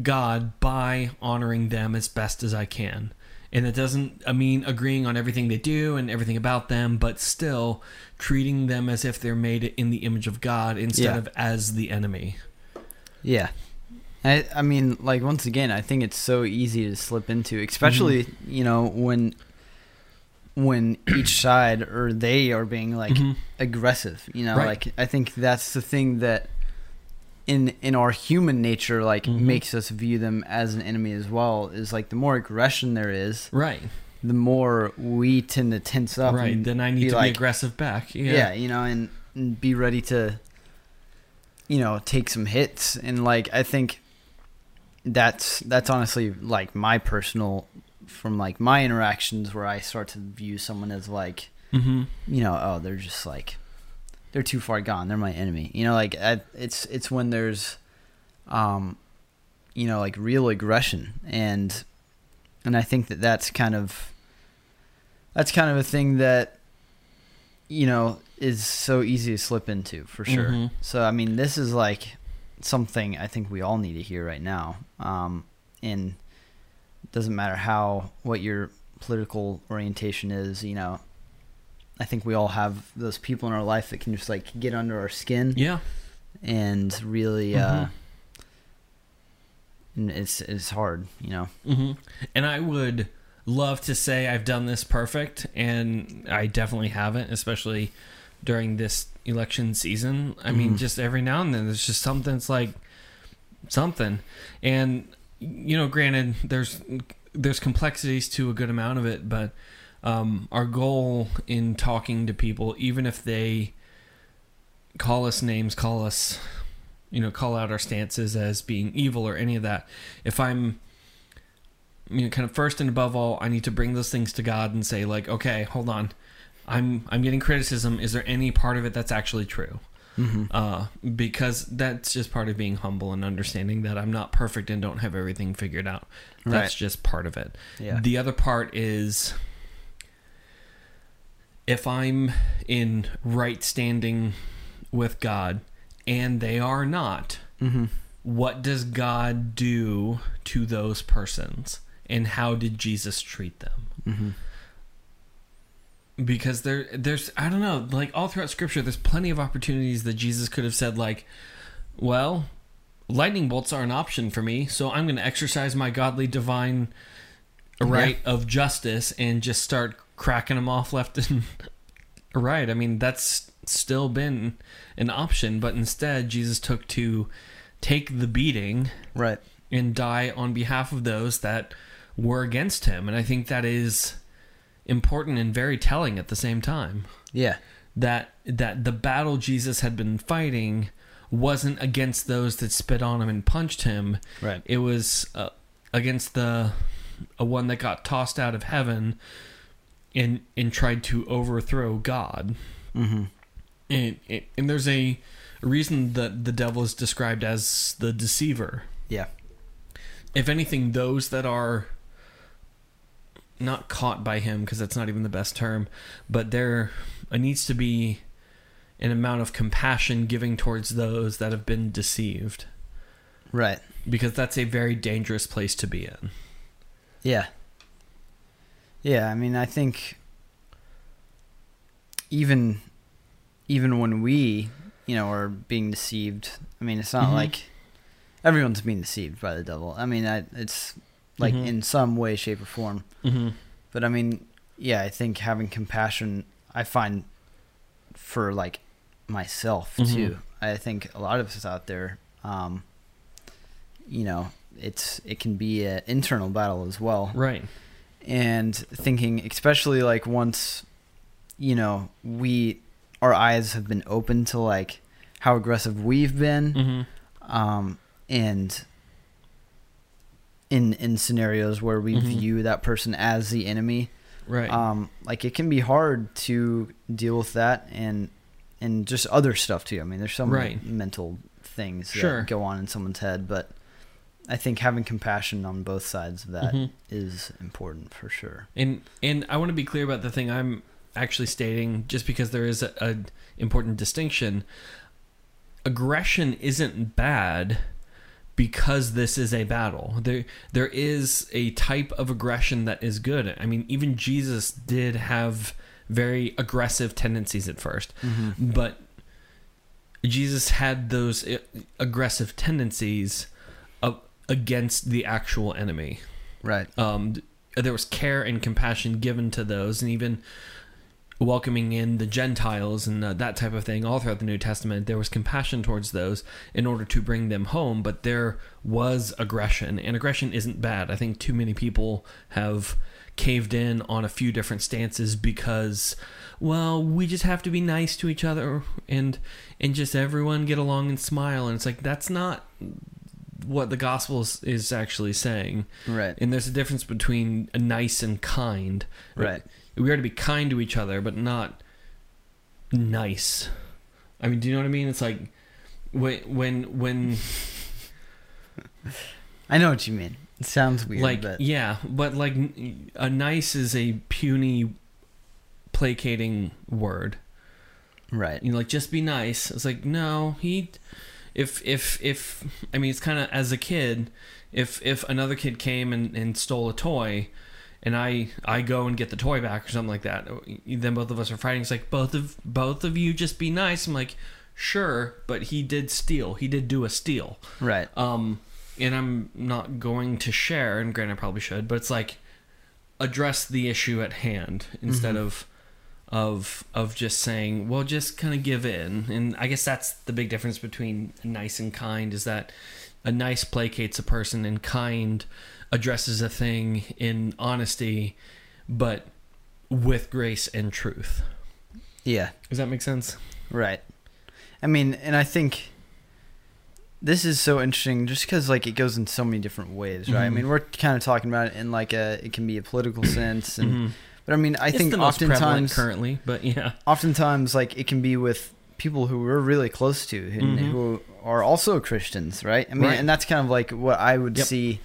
God by honoring them as best as I can. And it doesn't, I mean, agreeing on everything they do and everything about them, but still treating them as if they're made in the image of God instead yeah. of as the enemy. Yeah. I, I mean, like, once again, I think it's so easy to slip into, especially, mm-hmm. you know, when when each side or they are being, like, mm-hmm. aggressive, you know, right. like, I think that's the thing that in in our human nature, like, mm-hmm. makes us view them as an enemy as well. Is like the more aggression there is, right, the more we tend to tense up. Right. And then I need be to like, be aggressive back. Yeah. yeah you know, and, and be ready to, you know, take some hits. And like, I think that's, that's honestly like my personal, from like my interactions where I start to view someone as like, mm-hmm. you know, oh, they're just like, they're too far gone. They're my enemy. You know, like I, it's, it's when there's, um, you know, like real aggression. And, and I think that that's kind of, that's kind of a thing that, you know, is so easy to slip into, for sure. Mm-hmm. So, I mean, this is like something I think we all need to hear right now. Um, and it doesn't matter how, what your political orientation is, you know, I think we all have those people in our life that can just like get under our skin. Yeah. And really, mm-hmm. uh, it's it's hard, you know. Mm-hmm. And I would love to say I've done this perfect, and I definitely haven't, especially during this election season. I mm-hmm. mean, just every now and then there's just something that's like something. And, you know, granted, there's there's complexities to a good amount of it, but um, our goal in talking to people, even if they call us names, call us... you know, call out our stances as being evil or any of that. If I'm, you know, kind of first and above all, I need to bring those things to God and say like, okay, hold on. I'm, I'm getting criticism. Is there any part of it that's actually true? Mm-hmm. Uh, because that's just part of being humble and understanding that I'm not perfect and don't have everything figured out. That's right. Just part of it. Yeah. The other part is if I'm in right standing with God, and they are not, mm-hmm. what does God do to those persons? And how did Jesus treat them? Mm-hmm. Because there, there's, I don't know, like all throughout Scripture, there's plenty of opportunities that Jesus could have said like, well, lightning bolts are an option for me, so I'm going to exercise my godly divine right yeah. of justice and just start cracking them off left and right. I mean, that's still been an option, but instead Jesus took to take the beating, right, and die on behalf of those that were against him. And I think that is important and very telling at the same time. Yeah. That that the battle Jesus had been fighting wasn't against those that spit on him and punched him. Right. It was uh, against the a one that got tossed out of heaven and and tried to overthrow God. Mm-hmm. And, and there's a reason that the devil is described as the deceiver. Yeah. If anything, those that are not caught by him, because that's not even the best term, but there needs to be an amount of compassion giving towards those that have been deceived. Right. Because that's a very dangerous place to be in. Yeah. Yeah, I mean, I think even... even when we, you know, are being deceived, I mean, it's not mm-hmm. like everyone's being deceived by the devil. I mean, I, it's like mm-hmm. in some way, shape, or form. Mm-hmm. But I mean, yeah, I think having compassion, I find for like myself mm-hmm. too. I think a lot of us out there, um, you know, it's it can be an internal battle as well, right? And thinking, especially like once, you know, we. Our eyes have been open to like how aggressive we've been, mm-hmm. um, and in in scenarios where we mm-hmm. view that person as the enemy, right? Um, like it can be hard to deal with that, and and just other stuff too. I mean, there's some right. mental things sure. that go on in someone's head, but I think having compassion on both sides of that mm-hmm. is important for sure. And and I want to be clear about the thing I'm. Actually stating, just because there is a, a important distinction, aggression isn't bad because this is a battle. There, there is a type of aggression that is good. I mean, even Jesus did have very aggressive tendencies at first, mm-hmm. but Jesus had those aggressive tendencies up against the actual enemy. Right. Um, there was care and compassion given to those, and even welcoming in the Gentiles and uh, that type of thing all throughout the New Testament. There was compassion towards those in order to bring them home, but there was aggression, and aggression isn't bad. I think too many people have caved in on a few different stances because, well, we just have to be nice to each other and and just everyone get along and smile. And it's like, that's not what the gospel is, is actually saying. Right. And there's a difference between nice and kind. Right. We are to be kind to each other, but not nice. I mean, do you know what I mean? It's like when when when I know what you mean. It sounds weird, like, but yeah, but like a nice is a puny, placating word, right? You know, like just be nice. It's like, no, he. If if if I mean, it's kind of as a kid, if if another kid came and, and stole a toy. And I, I go and get the toy back or something like that. Then both of us are fighting. It's like, both of both of you just be nice. I'm like, sure, but he did steal. He did do a steal. Right. Um, and I'm not going to share, and granted I probably should, but it's like, address the issue at hand instead mm-hmm. of of of just saying, well, just kind of give in. And I guess that's the big difference between nice and kind, is that a nice placates a person and kind addresses a thing in honesty, but with grace and truth. Yeah. Does that make sense? Right. I mean, and I think this is so interesting just because, like, it goes in so many different ways, right? Mm-hmm. I mean, we're kind of talking about it in, like, a, it can be a political sense. and mm-hmm. But, I mean, I it's think the most oftentimes... currently, but yeah. Oftentimes, like, it can be with people who we're really close to and mm-hmm. who are also Christians, right? I mean, right. And that's kind of, like, what I would yep. see...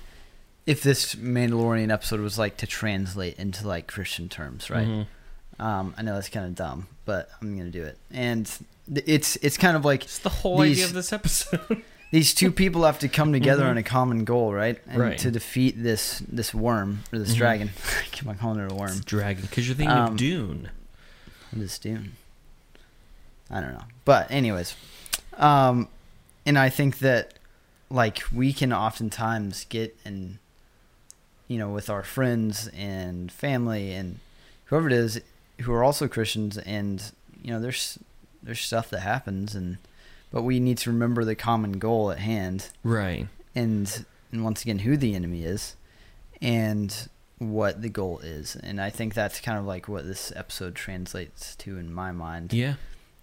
If this Mandalorian episode was like to translate into like Christian terms, right? Mm-hmm. Um, I know that's kind of dumb, but I'm gonna do it. And th- it's it's kind of like it's the whole these, idea of this episode. These two people have to come together mm-hmm. on a common goal, right? And right. to defeat this this worm or this mm-hmm. dragon. I keep on calling it a worm. It's a dragon, because you're thinking um, of Dune. What is Dune? I don't know, but anyways, um, and I think that like we can oftentimes get in. You know, with our friends and family and whoever it is who are also Christians, and you know, there's there's stuff that happens, and but we need to remember the common goal at hand, right? And and once again, who the enemy is, and what the goal is, and I think that's kind of like what this episode translates to in my mind. Yeah,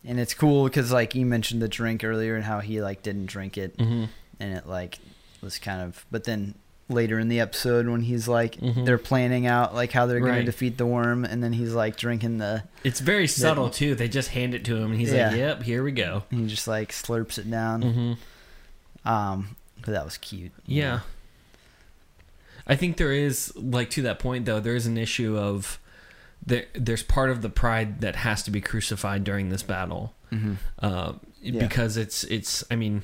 and it's cool because like you mentioned the drink earlier and how he like didn't drink it, mm-hmm. and it like was kind of, but then. Later in the episode when he's like mm-hmm. they're planning out like how they're right. going to defeat the worm, and then he's like drinking the it's very subtle the, too they just hand it to him and he's yeah. like, yep, here we go, and he just like slurps it down. Mm-hmm. um but that was cute. Yeah. yeah I think there is like to that point though there is an issue of there there's part of the pride that has to be crucified during this battle. Mm-hmm. uh yeah. because it's it's I mean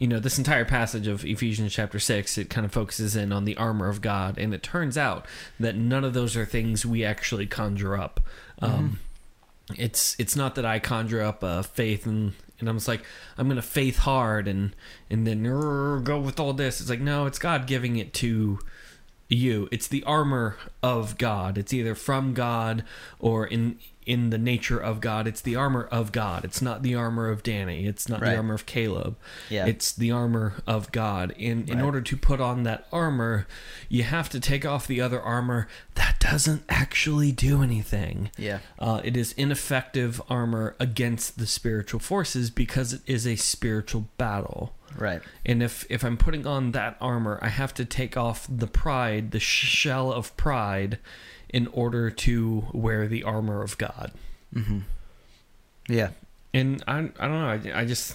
you know, this entire passage of Ephesians chapter six, it kind of focuses in on the armor of God. And it turns out that none of those are things we actually conjure up. Mm-hmm. Um, it's it's not that I conjure up uh, faith and, and I'm just like, I'm going to faith hard and, and then uh, go with all this. It's like, no, it's God giving it to you. It's the armor of God. It's either from God or in... in the nature of God. It's the armor of God. It's not the armor of Danny. It's not right. the armor of Caleb. Yeah. It's the armor of God. And in, right. in order to put on that armor, you have to take off the other armor that doesn't actually do anything. Yeah. Uh, it is ineffective armor against the spiritual forces because it is a spiritual battle. Right. And if, if I'm putting on that armor, I have to take off the pride, the shell of pride, in order to wear the armor of God. Mm-hmm. Yeah. And I, I don't know. I, I just...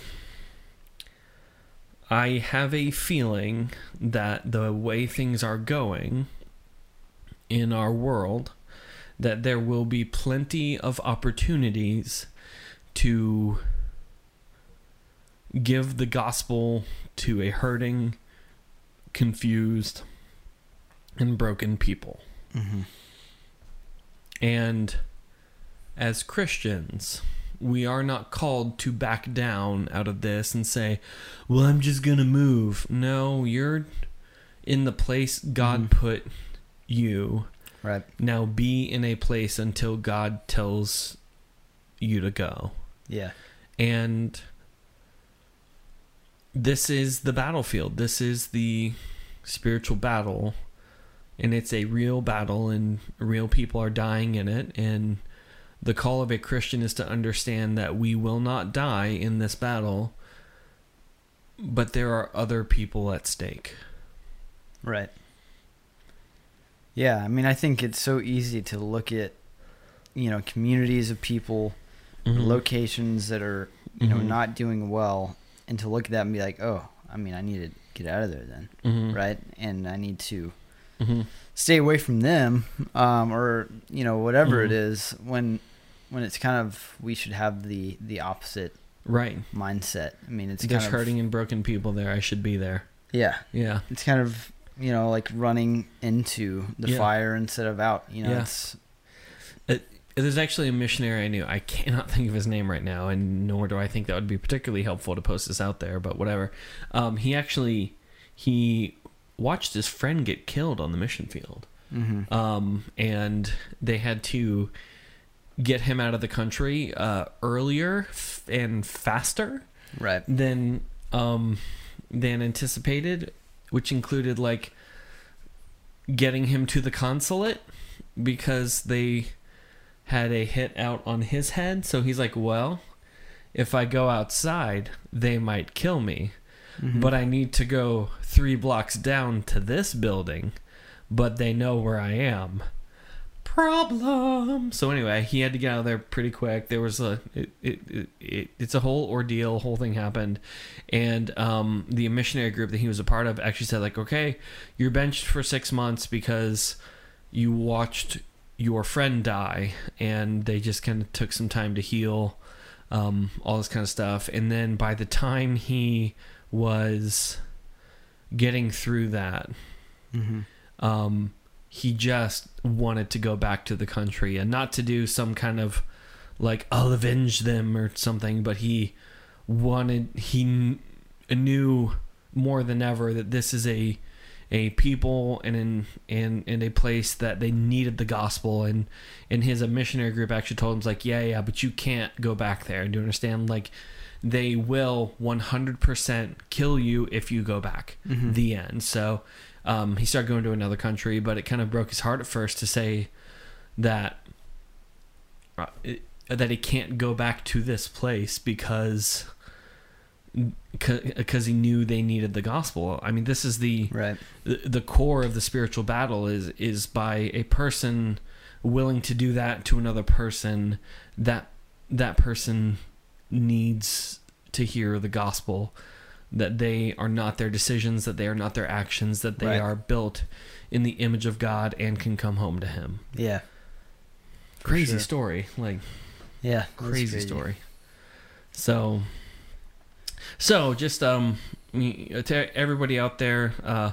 I have a feeling that the way things are going in our world, that there will be plenty of opportunities to give the gospel to a hurting, confused, and broken people. Mm-hmm. And as Christians, we are not called to back down out of this and say, well, I'm just going to move. No, you're in the place God mm-hmm. put you. Right. Now be in a place until God tells you to go. Yeah. And this is the battlefield. This is the spiritual battle. And it's a real battle, and real people are dying in it. And the call of a Christian is to understand that we will not die in this battle, but there are other people at stake. Right. Yeah, I mean, I think it's so easy to look at, you know, communities of people, mm-hmm. locations that are, you mm-hmm. know, not doing well, and to look at that and be like, oh, I mean, I need to get out of there then, mm-hmm. right? And I need to mm-hmm. stay away from them, um, or, you know, whatever mm-hmm. it is, when when it's kind of, we should have the, the opposite right. mindset. I mean, it's There's kind of... There's hurting and broken people there. I should be there. Yeah. Yeah. It's kind of... you know, like running into the yeah. fire instead of out, you know, yeah. it's... It, there's actually a missionary I knew. I cannot think of his name right now, and nor do I think that would be particularly helpful to post this out there, but whatever. Um, he actually, he watched his friend get killed on the mission field. Mm-hmm. Um, and they had to get him out of the country uh, earlier f- and faster right. than, um, than anticipated, which included like getting him to the consulate because they had a hit out on his head. So he's like, well, if I go outside, they might kill me, mm-hmm. but I need to go three blocks down to this building, but they know where I am. Problem. So anyway, he had to get out of there pretty quick. There was a it, it, it, it it's a whole ordeal. Whole thing happened, and um the missionary group that he was a part of actually said, like, okay, you're benched for six months because you watched your friend die, and they just kind of took some time to heal, um all this kind of stuff. And then by the time he was getting through that, mm-hmm. um. he just wanted to go back to the country, and not to do some kind of like, I'll avenge them or something. But he wanted, he knew more than ever that this is a, a people and in, and, and a place that they needed the gospel. And, and his a missionary group actually told him, like, yeah, yeah, but you can't go back there. Do you understand? Like, they will one hundred percent kill you if you go back. Mm-hmm. The end. So, Um, he started going to another country, but it kind of broke his heart at first to say that uh, it, that he can't go back to this place because because he knew they needed the gospel. I mean, this is the, right. the the core of the spiritual battle is is by a person willing to do that to another person. That that person needs to hear the gospel. That they are not their decisions, that they are not their actions, that they right. are built in the image of God and can come home to Him. Yeah. Crazy sure. story. Like, yeah, crazy, crazy story. So, so just um, to everybody out there, uh,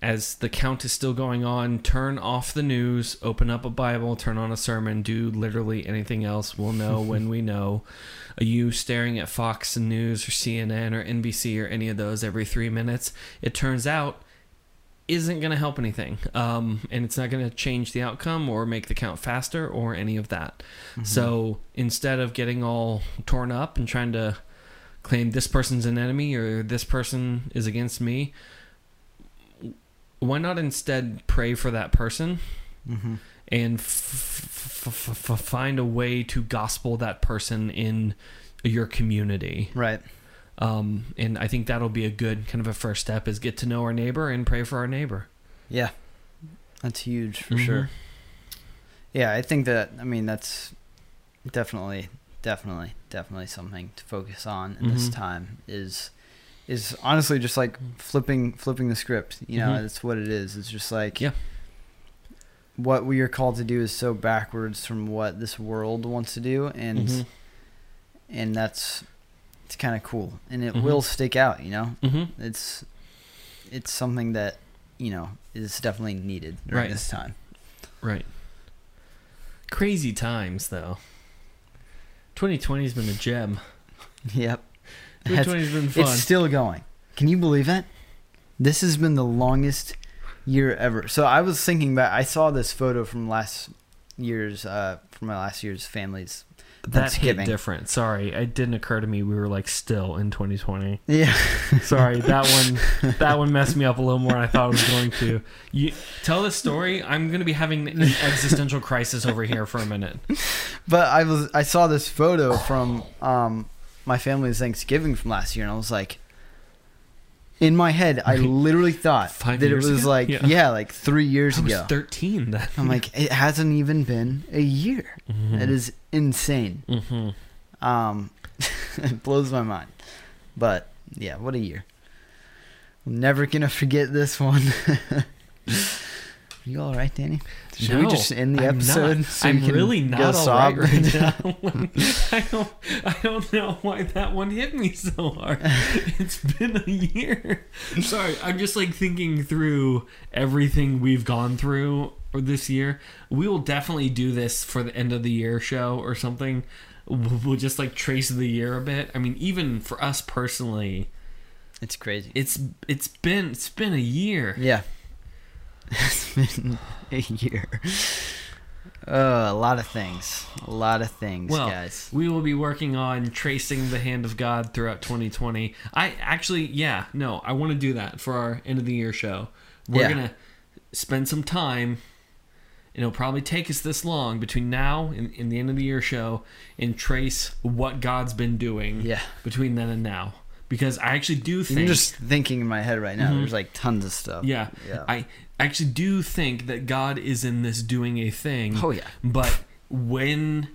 as the count is still going on, turn off the news, open up a Bible, turn on a sermon, do literally anything else. We'll know when we know. Are you staring at Fox News or C N N or N B C or any of those every three minutes? It turns out isn't going to help anything. Um, and it's not going to change the outcome or make the count faster or any of that. Mm-hmm. So instead of getting all torn up and trying to claim this person's an enemy or this person is against me, why not instead pray for that person? Mm-hmm. And f- f- f- f- find a way to gospel that person in your community. Right. Um, and I think that'll be a good kind of a first step, is get to know our neighbor and pray for our neighbor. Yeah. That's huge for mm-hmm. sure. Yeah. I think that, I mean, that's definitely, definitely, definitely something to focus on in mm-hmm. this time is, is honestly just like flipping, flipping the script, you know, that's mm-hmm. what it is. It's just like, yeah. what we are called to do is so backwards from what this world wants to do, and mm-hmm. and that's it's kind of cool, and it mm-hmm. will stick out, you know. Mm-hmm. It's it's something that, you know, is definitely needed during right. this time. Right. Crazy times, though. twenty twenty's been a gem. Yep. twenty twenty's been fun. It's still going. Can you believe that? This has been the longest year ever. So I was thinking back, I saw this photo from last year's uh from my last year's family's That hit different. Sorry, it didn't occur to me we were like still in twenty twenty. Yeah. Sorry, that one that one messed me up a little more than I thought it was going to. You tell this story. I'm going to be having an existential crisis over here for a minute. But I was I saw this photo from um my family's Thanksgiving from last year, and I was like, in my head, I literally thought Five that it was ago? like, yeah. yeah, like three years I was ago. thirteen then. I'm like, it hasn't even been a year. Mm-hmm. That is insane. Mm-hmm. Um, it blows my mind. But yeah, what a year. I'm never going to forget this one. You all right, Danny? Should no, we just end the I'm episode? Not, so I'm really not all right right now. I don't, I don't know why that one hit me so hard. It's been a year. I'm sorry. I'm just like thinking through everything we've gone through this year. We will definitely do this for the end of the year show or something. We'll just like trace the year a bit. I mean, even for us personally, it's crazy. It's it's been it's been a year. Yeah. It's been a year. Uh, a lot of things. A lot of things, well, guys. We will be working on tracing the hand of God throughout twenty twenty. I actually, yeah, no, I want to do that for our end of the year show. We're yeah. going to spend some time, and it'll probably take us this long between now and, and the end of the year show, and trace what God's been doing yeah. between then and now. Because I actually do think... I'm just thinking in my head right now. Mm-hmm. There's like tons of stuff. Yeah. yeah. I actually do think that God is in this doing a thing. Oh, yeah. But when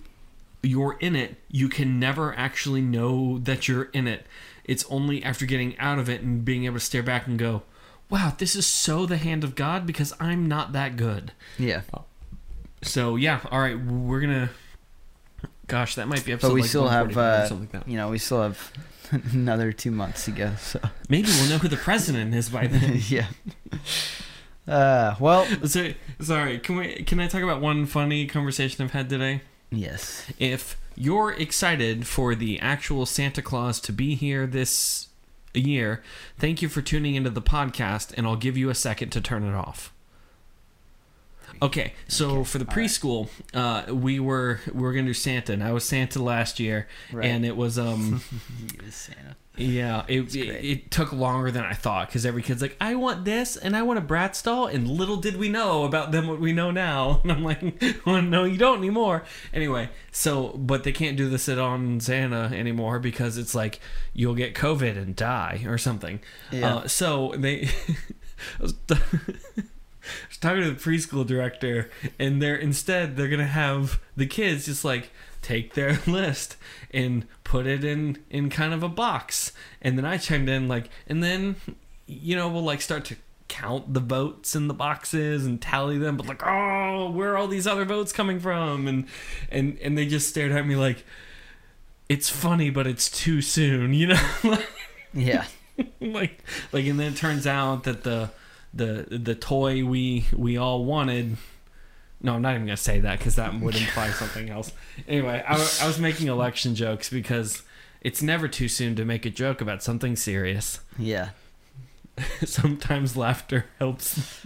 you're in it, you can never actually know that you're in it. It's only after getting out of it and being able to stare back and go, wow, this is so the hand of God because I'm not that good. Yeah. So, yeah. All right. We're going to... Gosh, that might be episode but we like still have, uh, something like that. You know, we still have... Another two months to go. So. Maybe we'll know who the president is by then. yeah. Uh, well, so, sorry. Can we? Can I talk about one funny conversation I've had today? Yes. If you're excited for the actual Santa Claus to be here this year, thank you for tuning into the podcast, and I'll give you a second to turn it off. Okay, so okay. for the preschool, right. uh, we were we were gonna do Santa, and I was Santa last year, right. and it was um, he was Santa. Yeah, it, it it took longer than I thought because every kid's like, I want this, and I want a Bratz doll, and little did we know about them what we know now, and I'm like, well, no, you don't anymore. Anyway, so but they can't do the sit on Santa anymore because it's like you'll get COVID and die or something. Yeah. Uh, so they. I was talking to the preschool director, and they're instead they're gonna have the kids just like take their list and put it in in kind of a box, and then I chimed in like, and then you know we'll like start to count the votes in the boxes and tally them, but like oh where are all these other votes coming from? And and and they just stared at me like, it's funny but it's too soon, you know? yeah, like like and then it turns out that the. The the toy we we all wanted. No, I'm not even gonna say that because that would imply something else. Anyway, I, I was making election jokes because it's never too soon to make a joke about something serious. Yeah. Sometimes laughter helps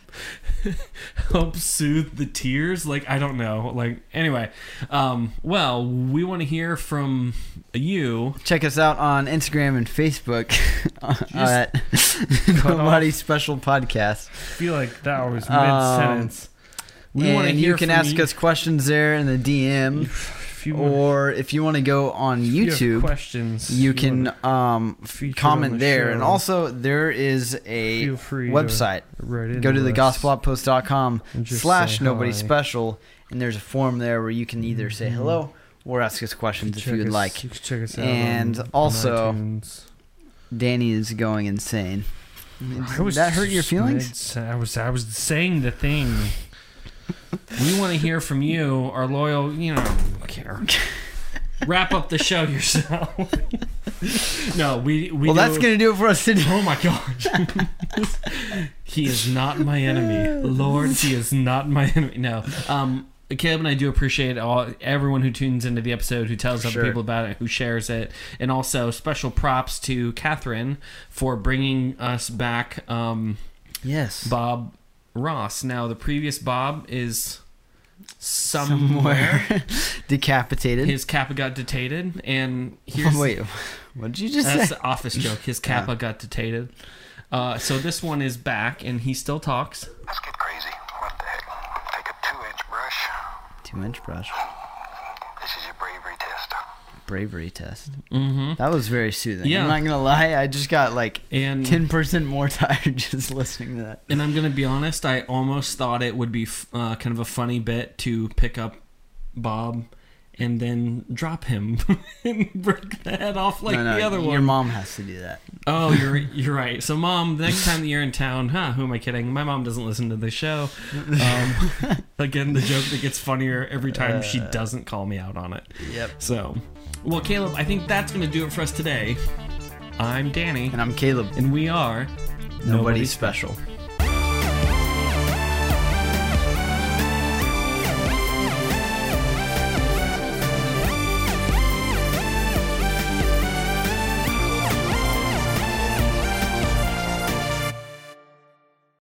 helps soothe the tears. Like I don't know. Like anyway, um, well, we want to hear from you. Check us out on Instagram and Facebook. At Nobody Special Podcast. I feel like that was mid-sentence. Um, we want to hear. You can from ask you. us questions there in the D M, if you or to, if you want to go on YouTube, you questions you, you can um, comment there. Show. And also, there is a website. To go to the gospel post dot com slash nobody special, and there's a form there where you can either say mm-hmm. hello or ask us questions if you would us, like. You can check us out and on, also. On Danny is going insane. Did that hurt your feelings? I was I was saying the thing. We want to hear from you, our loyal, you know, I care. Wrap up the show yourself. No, we, we Well, do, that's going to do it for us today. Oh, my God. He is not my enemy. Lord, he is not my enemy. No. Um... Caleb and I do appreciate all everyone who tunes into the episode, who tells other sure. people about it, who shares it, and also special props to Catherine for bringing us back. Um, yes, Bob Ross. Now the previous Bob is somewhere, somewhere. decapitated. His kappa got detated, and here's oh, wait, what did you just that's say? That's the Office joke. His kappa yeah. got detated. Uh, so this one is back, and he still talks. Let's get crazy. What the heck? Take a two-inch brush. Two-inch brush. This is your bravery test. Bravery test. Mm-hmm. That was very soothing. Yeah. I'm not gonna lie. I just got like and, ten percent more tired just listening to that. And I'm gonna be honest. I almost thought it would be uh, kind of a funny bit to pick up Bob and then drop him and break the head off like no, no, the other your one. Your mom has to do that. Oh, you're you're right. So, Mom, the next time that you're in town, huh? Who am I kidding? My mom doesn't listen to the show. Um, again, the joke that gets funnier every time uh, she doesn't call me out on it. Yep. So, well, Caleb, I think that's going to do it for us today. I'm Danny. And I'm Caleb. And we are Nobody, Nobody Special.